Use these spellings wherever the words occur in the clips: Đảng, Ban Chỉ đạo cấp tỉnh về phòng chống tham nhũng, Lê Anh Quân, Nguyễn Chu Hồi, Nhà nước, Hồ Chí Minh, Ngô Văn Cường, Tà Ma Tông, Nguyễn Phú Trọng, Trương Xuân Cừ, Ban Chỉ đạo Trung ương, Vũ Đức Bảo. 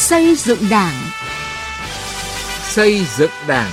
Xây dựng Đảng. Xây dựng Đảng.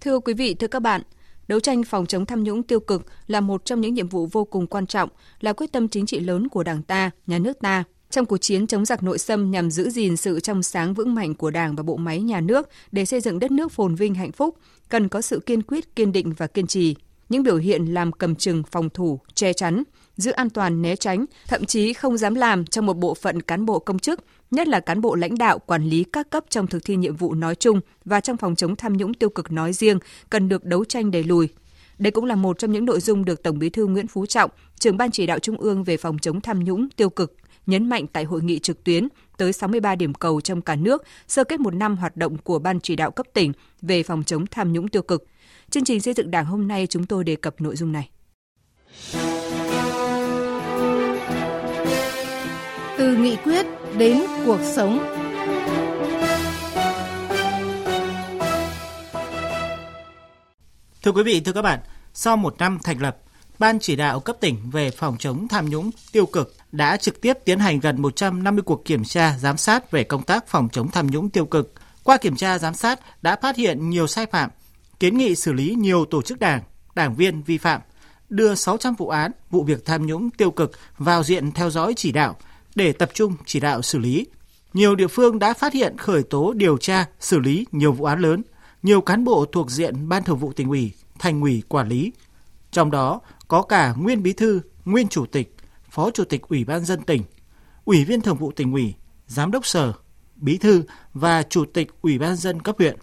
Thưa quý vị, thưa các bạn, đấu tranh phòng chống tham nhũng tiêu cực là một trong những nhiệm vụ vô cùng quan trọng, là quyết tâm chính trị lớn của Đảng ta, Nhà nước ta. Trong cuộc chiến chống giặc nội xâm nhằm giữ gìn sự trong sáng vững mạnh của Đảng và bộ máy Nhà nước để xây dựng đất nước phồn vinh hạnh phúc, cần có sự kiên quyết, kiên định và kiên trì. Những biểu hiện làm cầm chừng, phòng thủ, che chắn, giữ an toàn, né tránh, thậm chí không dám làm trong một bộ phận cán bộ công chức, nhất là cán bộ lãnh đạo, quản lý các cấp trong thực thi nhiệm vụ nói chung và trong phòng chống tham nhũng tiêu cực nói riêng, cần được đấu tranh đẩy lùi. Đây cũng là một trong những nội dung được Tổng Bí thư Nguyễn Phú Trọng, Trưởng Ban Chỉ đạo Trung ương về phòng chống tham nhũng tiêu cực, nhấn mạnh tại hội nghị trực tuyến tới 63 điểm cầu trong cả nước, sơ kết một năm hoạt động của Ban Chỉ đạo cấp tỉnh về phòng chống tham nhũng tiêu cực. Chương trình Xây dựng Đảng hôm nay chúng tôi đề cập nội dung này. Từ nghị quyết đến cuộc sống. Thưa quý vị, thưa các bạn, sau một năm thành lập, Ban Chỉ đạo cấp tỉnh về phòng chống tham nhũng tiêu cực đã trực tiếp tiến hành gần 150 cuộc kiểm tra giám sát về công tác phòng chống tham nhũng tiêu cực. Qua kiểm tra giám sát đã phát hiện nhiều sai phạm, kiến nghị xử lý nhiều tổ chức đảng, đảng viên vi phạm, đưa 600 vụ án, vụ việc tham nhũng tiêu cực vào diện theo dõi chỉ đạo để tập trung chỉ đạo xử lý. Nhiều địa phương đã phát hiện khởi tố điều tra, xử lý nhiều vụ án lớn, nhiều cán bộ thuộc diện Ban Thường vụ Tỉnh ủy, Thành ủy quản lý. Trong đó có cả nguyên bí thư, nguyên chủ tịch, phó chủ tịch Ủy ban nhân dân tỉnh, ủy viên Thường vụ Tỉnh ủy, giám đốc sở, bí thư và chủ tịch Ủy ban nhân dân cấp huyện.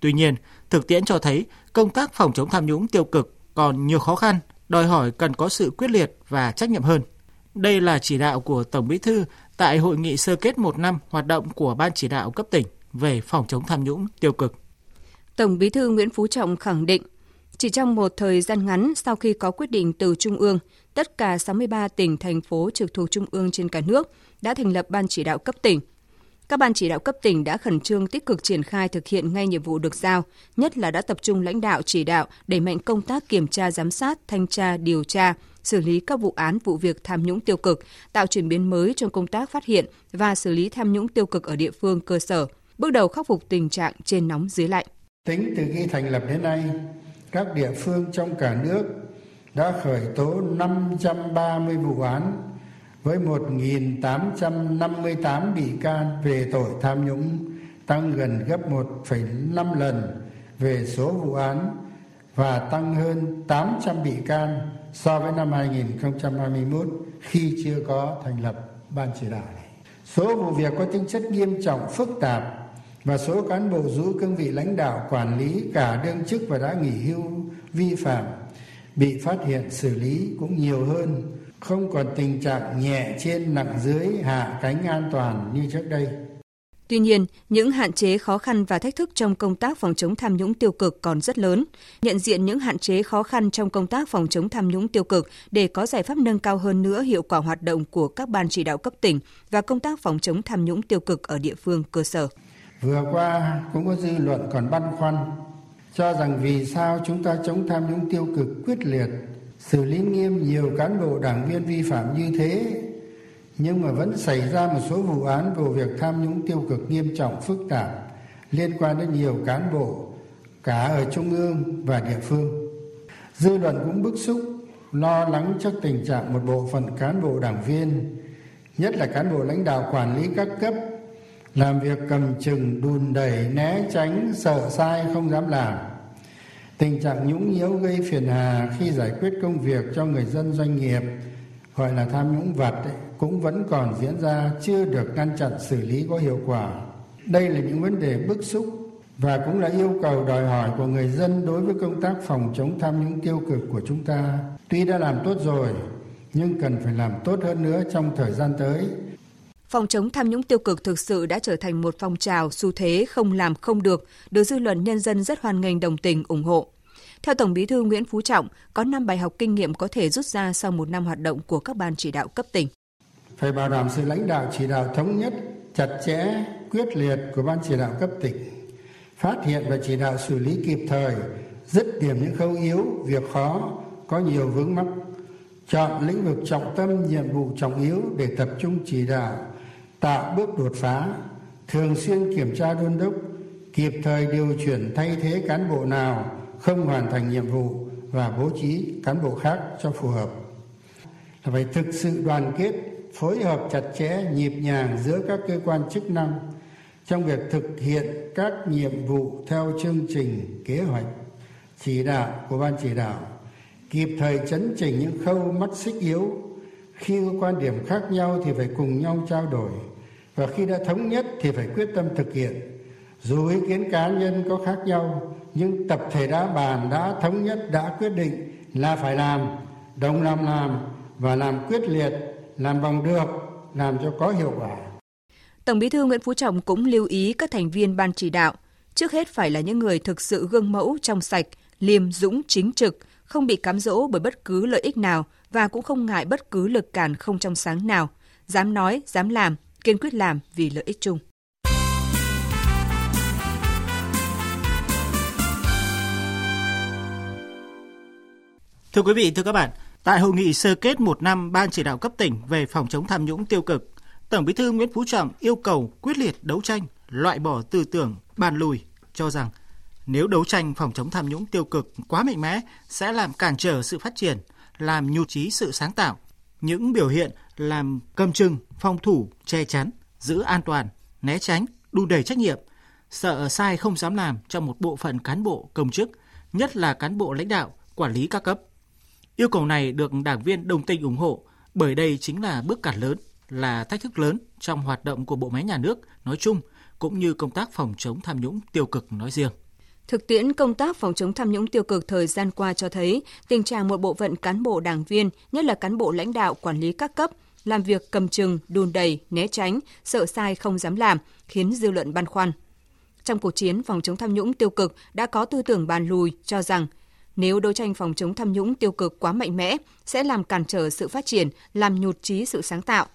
Tuy nhiên, thực tiễn cho thấy công tác phòng chống tham nhũng tiêu cực còn nhiều khó khăn, đòi hỏi cần có sự quyết liệt và trách nhiệm hơn. Đây là chỉ đạo của Tổng Bí thư tại hội nghị sơ kết 1 năm hoạt động của Ban Chỉ đạo cấp tỉnh về phòng chống tham nhũng tiêu cực. Tổng Bí thư Nguyễn Phú Trọng khẳng định, chỉ trong một thời gian ngắn sau khi có quyết định từ Trung ương, tất cả 63 tỉnh, thành phố trực thuộc Trung ương trên cả nước đã thành lập Ban Chỉ đạo cấp tỉnh. Các ban chỉ đạo cấp tỉnh đã khẩn trương tích cực triển khai thực hiện ngay nhiệm vụ được giao, nhất là đã tập trung lãnh đạo chỉ đạo đẩy mạnh công tác kiểm tra giám sát, thanh tra, điều tra, xử lý các vụ án, vụ việc tham nhũng tiêu cực, tạo chuyển biến mới trong công tác phát hiện và xử lý tham nhũng tiêu cực ở địa phương cơ sở, bước đầu khắc phục tình trạng trên nóng dưới lạnh. Tính từ khi thành lập đến nay, các địa phương trong cả nước đã khởi tố 530 vụ án với 1.858 bị can về tội tham nhũng, tăng gần gấp 1,5 lần về số vụ án và tăng hơn 800 bị can so với năm 2021 khi chưa có thành lập Ban Chỉ đạo này. Số vụ việc có tính chất nghiêm trọng, phức tạp và số cán bộ giữ cương vị lãnh đạo quản lý cả đương chức và đã nghỉ hưu vi phạm bị phát hiện xử lý cũng nhiều hơn. Không còn tình trạng nhẹ trên nặng dưới, hạ cánh an toàn như trước đây. Tuy nhiên, những hạn chế, khó khăn và thách thức trong công tác phòng chống tham nhũng tiêu cực còn rất lớn. Nhận diện những hạn chế, khó khăn trong công tác phòng chống tham nhũng tiêu cực để có giải pháp nâng cao hơn nữa hiệu quả hoạt động của các ban chỉ đạo cấp tỉnh và công tác phòng chống tham nhũng tiêu cực ở địa phương cơ sở. Vừa qua cũng có dư luận còn băn khoăn cho rằng vì sao chúng ta chống tham nhũng tiêu cực quyết liệt, xử lý nghiêm nhiều cán bộ đảng viên vi phạm như thế, nhưng mà vẫn xảy ra một số vụ án vụ việc tham nhũng tiêu cực nghiêm trọng, phức tạp, liên quan đến nhiều cán bộ cả ở trung ương và địa phương. Dư luận cũng bức xúc, lo lắng trước tình trạng một bộ phận cán bộ đảng viên, nhất là cán bộ lãnh đạo quản lý các cấp, làm việc cầm chừng, đùn đẩy, né tránh, sợ sai, không dám làm. Tình trạng nhũng nhiễu gây phiền hà khi giải quyết công việc cho người dân, doanh nghiệp, gọi là tham nhũng vặt ấy, cũng vẫn còn diễn ra, chưa được ngăn chặn xử lý có hiệu quả. Đây là những vấn đề bức xúc và cũng là yêu cầu đòi hỏi của người dân đối với công tác phòng chống tham nhũng tiêu cực của chúng ta. Tuy đã làm tốt rồi, nhưng cần phải làm tốt hơn nữa trong thời gian tới. Phòng chống tham nhũng tiêu cực thực sự đã trở thành một phong trào, xu thế không làm không được dư luận nhân dân rất hoan nghênh, đồng tình, ủng hộ. Theo Tổng Bí thư Nguyễn Phú Trọng, có 5 bài học kinh nghiệm có thể rút ra sau một năm hoạt động của các ban chỉ đạo cấp tỉnh. Phải bảo đảm sự lãnh đạo chỉ đạo thống nhất, chặt chẽ, quyết liệt của ban chỉ đạo cấp tỉnh, phát hiện và chỉ đạo xử lý kịp thời, dứt điểm những khâu yếu, việc khó, có nhiều vướng mắc, chọn lĩnh vực trọng tâm, nhiệm vụ trọng yếu để tập trung chỉ đạo, tạo bước đột phá, thường xuyên kiểm tra đôn đốc, kịp thời điều chuyển thay thế cán bộ nào không hoàn thành nhiệm vụ và bố trí cán bộ khác cho phù hợp. Là phải thực sự đoàn kết, phối hợp chặt chẽ, nhịp nhàng giữa các cơ quan chức năng trong việc thực hiện các nhiệm vụ theo chương trình, kế hoạch, chỉ đạo của Ban Chỉ đạo, kịp thời chấn chỉnh những khâu mắt xích yếu. Khi có quan điểm khác nhau thì phải cùng nhau trao đổi, và khi đã thống nhất thì phải quyết tâm thực hiện. Dù ý kiến cá nhân có khác nhau, nhưng tập thể đã bàn, đã thống nhất, đã quyết định là phải làm, đồng lòng làm và làm quyết liệt, làm bằng được, làm cho có hiệu quả. Tổng Bí thư Nguyễn Phú Trọng cũng lưu ý các thành viên Ban Chỉ đạo trước hết phải là những người thực sự gương mẫu, trong sạch, liêm dũng, chính trực, không bị cám dỗ bởi bất cứ lợi ích nào và cũng không ngại bất cứ lực cản không trong sáng nào, dám nói, dám làm, kiên quyết làm vì lợi ích chung. Thưa quý vị, thưa các bạn, tại hội nghị sơ kết 1 năm Ban Chỉ đạo cấp tỉnh về phòng chống tham nhũng tiêu cực, Tổng Bí thư Nguyễn Phú Trọng yêu cầu quyết liệt đấu tranh, loại bỏ tư tưởng bàn lùi, cho rằng nếu đấu tranh phòng chống tham nhũng tiêu cực quá mạnh mẽ sẽ làm cản trở sự phát triển, làm nhụt chí sự sáng tạo. Những biểu hiện làm cầm chừng, phòng thủ, che chắn, giữ an toàn, né tránh, đùn đẩy trách nhiệm, sợ sai không dám làm trong một bộ phận cán bộ công chức, nhất là cán bộ lãnh đạo, quản lý các cấp. Yêu cầu này được đảng viên đồng tình ủng hộ, bởi đây chính là bước cản lớn, là thách thức lớn trong hoạt động của bộ máy nhà nước nói chung cũng như công tác phòng chống tham nhũng tiêu cực nói riêng. Thực tiễn công tác phòng chống tham nhũng tiêu cực thời gian qua cho thấy tình trạng một bộ phận cán bộ đảng viên, nhất là cán bộ lãnh đạo quản lý các cấp, làm việc cầm chừng, đùn đẩy, né tránh, sợ sai không dám làm, khiến dư luận băn khoăn. Trong cuộc chiến phòng chống tham nhũng tiêu cực đã có tư tưởng bàn lùi cho rằng nếu đấu tranh phòng chống tham nhũng tiêu cực quá mạnh mẽ sẽ làm cản trở sự phát triển, làm nhụt chí sự sáng tạo.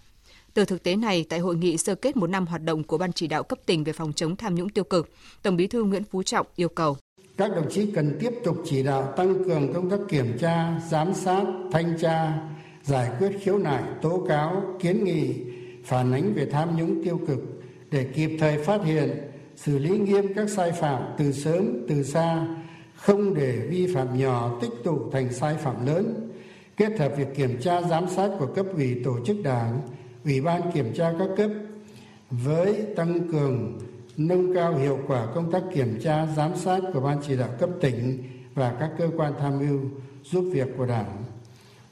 Từ thực tế này, tại hội nghị sơ kết 1 năm hoạt động của Ban Chỉ đạo cấp tỉnh về phòng chống tham nhũng tiêu cực, Tổng Bí thư Nguyễn Phú Trọng yêu cầu các đồng chí cần tiếp tục chỉ đạo tăng cường công tác kiểm tra, giám sát, thanh tra, giải quyết khiếu nại, tố cáo, kiến nghị, phản ánh về tham nhũng tiêu cực để kịp thời phát hiện, xử lý nghiêm các sai phạm từ sớm, từ xa, không để vi phạm nhỏ tích tụ thành sai phạm lớn, kết hợp việc kiểm tra giám sát của cấp ủy tổ chức đảng, Ủy ban kiểm tra các cấp với tăng cường nâng cao hiệu quả công tác kiểm tra giám sát của Ban Chỉ đạo cấp tỉnh và các cơ quan tham mưu giúp việc của đảng.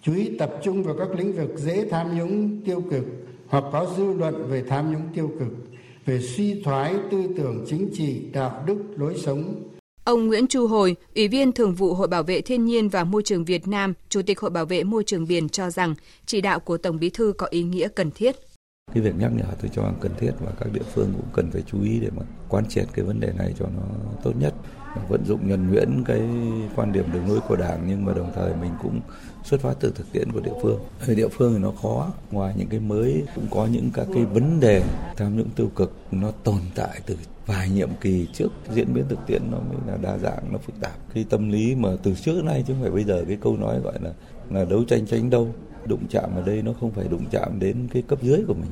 Chú ý tập trung vào các lĩnh vực dễ tham nhũng tiêu cực hoặc có dư luận về tham nhũng tiêu cực, về suy thoái tư tưởng chính trị, đạo đức, lối sống. Ông Nguyễn Chu Hồi, Ủy viên Thường vụ Hội Bảo vệ Thiên nhiên và Môi trường Việt Nam, Chủ tịch Hội Bảo vệ Môi trường Biển cho rằng chỉ đạo của Tổng Bí thư có ý nghĩa cần thiết. Cái việc nhắc nhở tôi cho rằng cần thiết và các địa phương cũng cần phải chú ý để mà quán triệt cái vấn đề này cho nó tốt nhất. Vận dụng nhuần nhuyễn cái quan điểm đường lối của Đảng nhưng mà đồng thời mình cũng xuất phát từ thực tiễn của địa phương. Ở địa phương thì nó khó, ngoài những cái mới cũng có những các cái vấn đề tham nhũng tiêu cực nó tồn tại từ vài nhiệm kỳ trước, diễn biến thực tiễn nó mới là đa dạng, nó phức tạp. Cái tâm lý mà từ trước đến nay chứ không phải bây giờ, cái câu nói gọi là đấu tranh tránh đâu, đụng chạm ở đây nó không phải đụng chạm đến cái cấp dưới của mình,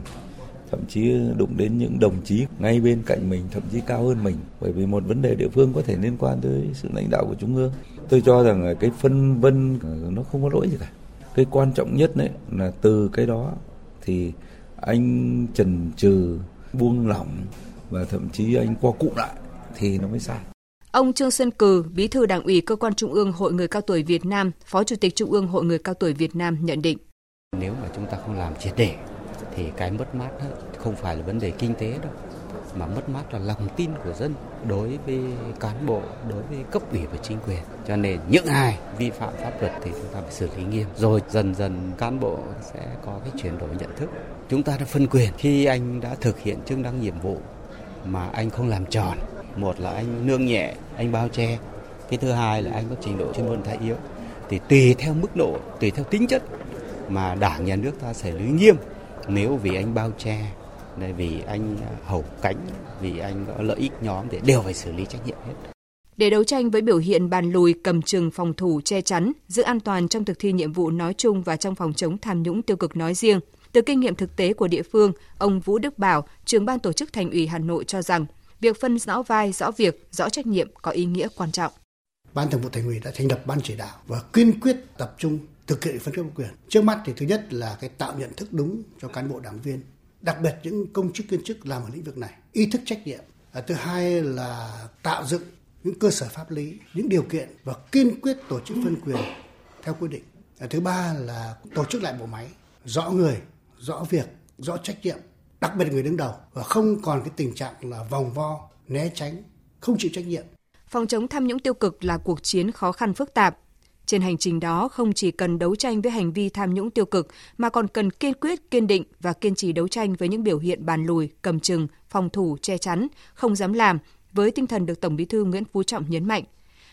thậm chí đụng đến những đồng chí ngay bên cạnh mình, thậm chí cao hơn mình, bởi vì một vấn đề địa phương có thể liên quan tới sự lãnh đạo của trung ương. Tôi cho rằng cái phân vân nó không có lỗi gì cả. Cái quan trọng nhất đấy là từ cái đó thì anh chần chừ, buông lỏng và thậm chí anh co cụm lại thì nó mới sai. Ông Trương Xuân Cừ, Bí thư Đảng ủy Cơ quan Trung ương Hội Người Cao tuổi Việt Nam, Phó Chủ tịch Trung ương Hội Người Cao tuổi Việt Nam nhận định: nếu mà chúng ta không làm triệt để thì cái mất mát không phải là vấn đề kinh tế đâu, mà mất mát là lòng tin của dân đối với cán bộ, đối với cấp ủy và chính quyền. Cho nên những ai vi phạm pháp luật thì chúng ta phải xử lý nghiêm, rồi dần dần cán bộ sẽ có cái chuyển đổi nhận thức. Chúng ta đã phân quyền, khi anh đã thực hiện chức năng nhiệm vụ mà anh không làm tròn, một là anh nương nhẹ, anh bao che, cái thứ hai là anh có trình độ chuyên môn thái yếu, thì tùy theo mức độ, tùy theo tính chất mà Đảng, Nhà nước ta xử lý nghiêm. Nếu vì anh bao che, vì anh hậu cánh, vì anh có lợi ích nhóm thì đều phải xử lý trách nhiệm hết. để đấu tranh với biểu hiện bàn lùi, cầm chừng, phòng thủ, che chắn, giữ an toàn trong thực thi nhiệm vụ nói chung và trong phòng chống tham nhũng tiêu cực nói riêng. Từ kinh nghiệm thực tế của địa phương, ông Vũ Đức Bảo, Trưởng ban Tổ chức Thành ủy Hà Nội cho rằng, việc phân rõ vai, rõ việc, rõ trách nhiệm có ý nghĩa quan trọng. Ban Thường vụ Thành ủy đã thành lập ban chỉ đạo và kiên quyết tập trung thực hiện phân cấp quyền. Trước mắt thì thứ nhất là tạo nhận thức đúng cho cán bộ đảng viên, đặc biệt những công chức viên chức làm ở lĩnh vực này, ý thức trách nhiệm. Thứ hai là tạo dựng những cơ sở pháp lý, những điều kiện và kiên quyết tổ chức phân quyền theo quy định. Thứ ba là tổ chức lại bộ máy, rõ người, rõ việc, rõ trách nhiệm, đặc biệt người đứng đầu và không còn tình trạng là vòng vo, né tránh, không chịu trách nhiệm. Phòng chống tham nhũng tiêu cực là cuộc chiến khó khăn phức tạp. Trên hành trình đó không chỉ cần đấu tranh với hành vi tham nhũng tiêu cực mà còn cần kiên quyết, kiên định và kiên trì đấu tranh với những biểu hiện bàn lùi, cầm chừng, phòng thủ, che chắn, không dám làm với tinh thần được Tổng Bí thư Nguyễn Phú Trọng nhấn mạnh.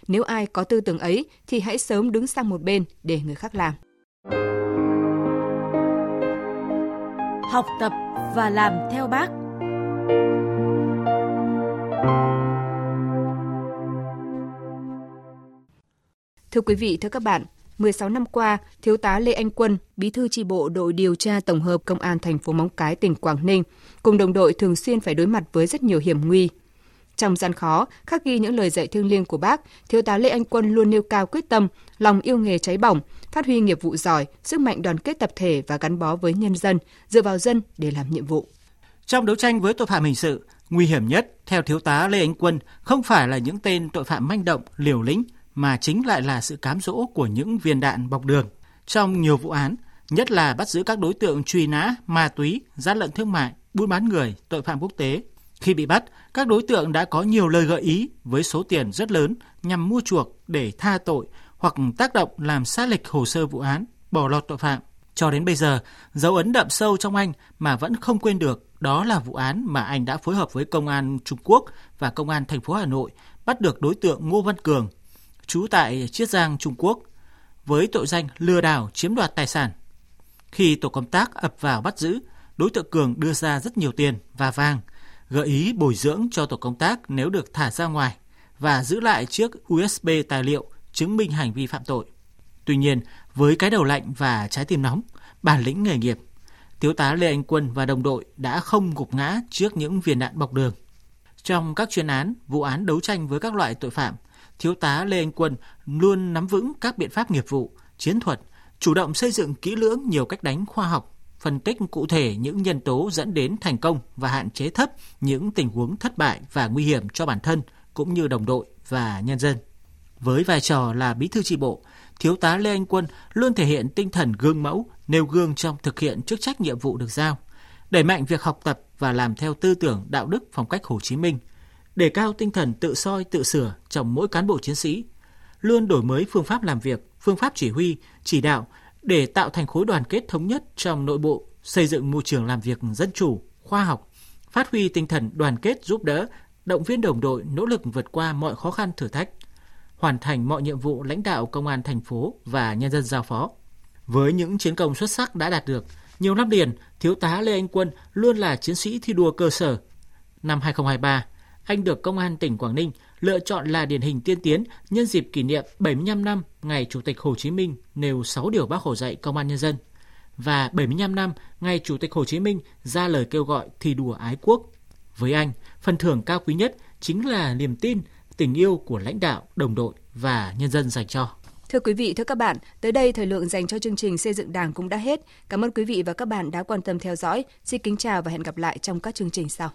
Nếu ai có tư tưởng ấy thì hãy sớm đứng sang một bên để người khác làm. Học tập và làm theo Bác. Thưa quý vị, thưa các bạn, 16 năm qua, Thiếu tá Lê Anh Quân, Bí thư chi bộ đội điều tra tổng hợp Công an thành phố Móng Cái, tỉnh Quảng Ninh, cùng đồng đội thường xuyên phải đối mặt với rất nhiều hiểm nguy. Trong gian khó, khắc ghi những lời dạy thiêng liêng của Bác, Thiếu tá Lê Anh Quân luôn nêu cao quyết tâm, lòng yêu nghề cháy bỏng, phát huy nghiệp vụ giỏi, sức mạnh đoàn kết tập thể và gắn bó với nhân dân, dựa vào dân để làm nhiệm vụ. Trong đấu tranh với tội phạm hình sự, nguy hiểm nhất, theo Thiếu tá Lê Anh Quân, không phải là những tên tội phạm manh động, liều lĩnh, mà chính lại là sự cám dỗ của những viên đạn bọc đường. Trong nhiều vụ án, nhất là bắt giữ các đối tượng truy nã, ma túy, gian lận thương mại, buôn bán người, tội phạm quốc tế, khi bị bắt, các đối tượng đã có nhiều lời gợi ý với số tiền rất lớn nhằm mua chuộc để tha tội hoặc tác động làm sa lệch hồ sơ vụ án, bỏ lọt tội phạm. Cho đến bây giờ, dấu ấn đậm sâu trong anh mà vẫn không quên được đó là vụ án mà anh đã phối hợp với Công an Trung Quốc và Công an thành phố Hà Nội bắt được đối tượng Ngô Văn Cường, trú tại Chiết Giang, Trung Quốc, với tội danh lừa đảo chiếm đoạt tài sản. Khi tổ công tác ập vào bắt giữ, đối tượng Cường đưa ra rất nhiều tiền và vàng, gợi ý bồi dưỡng cho tổ công tác nếu được thả ra ngoài và giữ lại chiếc USB tài liệu chứng minh hành vi phạm tội. Tuy nhiên, với cái đầu lạnh và trái tim nóng, bản lĩnh nghề nghiệp, Thiếu tá Lê Anh Quân và đồng đội đã không gục ngã trước những viên đạn bọc đường. Trong các chuyên án, vụ án đấu tranh với các loại tội phạm, Thiếu tá Lê Anh Quân luôn nắm vững các biện pháp nghiệp vụ, chiến thuật, chủ động xây dựng kỹ lưỡng nhiều cách đánh khoa học, phân tích cụ thể những nhân tố dẫn đến thành công và hạn chế thấp những tình huống thất bại và nguy hiểm cho bản thân cũng như đồng đội và nhân dân. Với vai trò là bí thư chi bộ, Thiếu tá Lê Anh Quân luôn thể hiện tinh thần gương mẫu, nêu gương trong thực hiện chức trách nhiệm vụ được giao, đẩy mạnh việc học tập và làm theo tư tưởng đạo đức phong cách Hồ Chí Minh, đề cao tinh thần tự soi tự sửa trong mỗi cán bộ chiến sĩ, luôn đổi mới phương pháp làm việc, phương pháp chỉ huy, chỉ đạo để tạo thành khối đoàn kết thống nhất trong nội bộ, xây dựng môi trường làm việc dân chủ, khoa học, phát huy tinh thần đoàn kết giúp đỡ, động viên đồng đội nỗ lực vượt qua mọi khó khăn thử thách, hoàn thành mọi nhiệm vụ lãnh đạo Công an thành phố và nhân dân giao phó. Với những chiến công xuất sắc đã đạt được, nhiều năm liền, Thiếu tá Lê Anh Quân luôn là chiến sĩ thi đua cơ sở. Năm 2023, anh được Công an tỉnh Quảng Ninh lựa chọn là điển hình tiên tiến nhân dịp kỷ niệm 75 năm Ngày Chủ tịch Hồ Chí Minh nêu 6 điều Bác Hồ dạy Công an nhân dân và 75 năm Ngày Chủ tịch Hồ Chí Minh ra lời kêu gọi thi đua ái quốc. Với anh, phần thưởng cao quý nhất chính là niềm tin, tình yêu của lãnh đạo, đồng đội và nhân dân dành cho. Thưa quý vị, thưa các bạn, tới đây thời lượng dành cho chương trình Xây dựng Đảng cũng đã hết. Cảm ơn quý vị và các bạn đã quan tâm theo dõi. Xin kính chào và hẹn gặp lại trong các chương trình sau.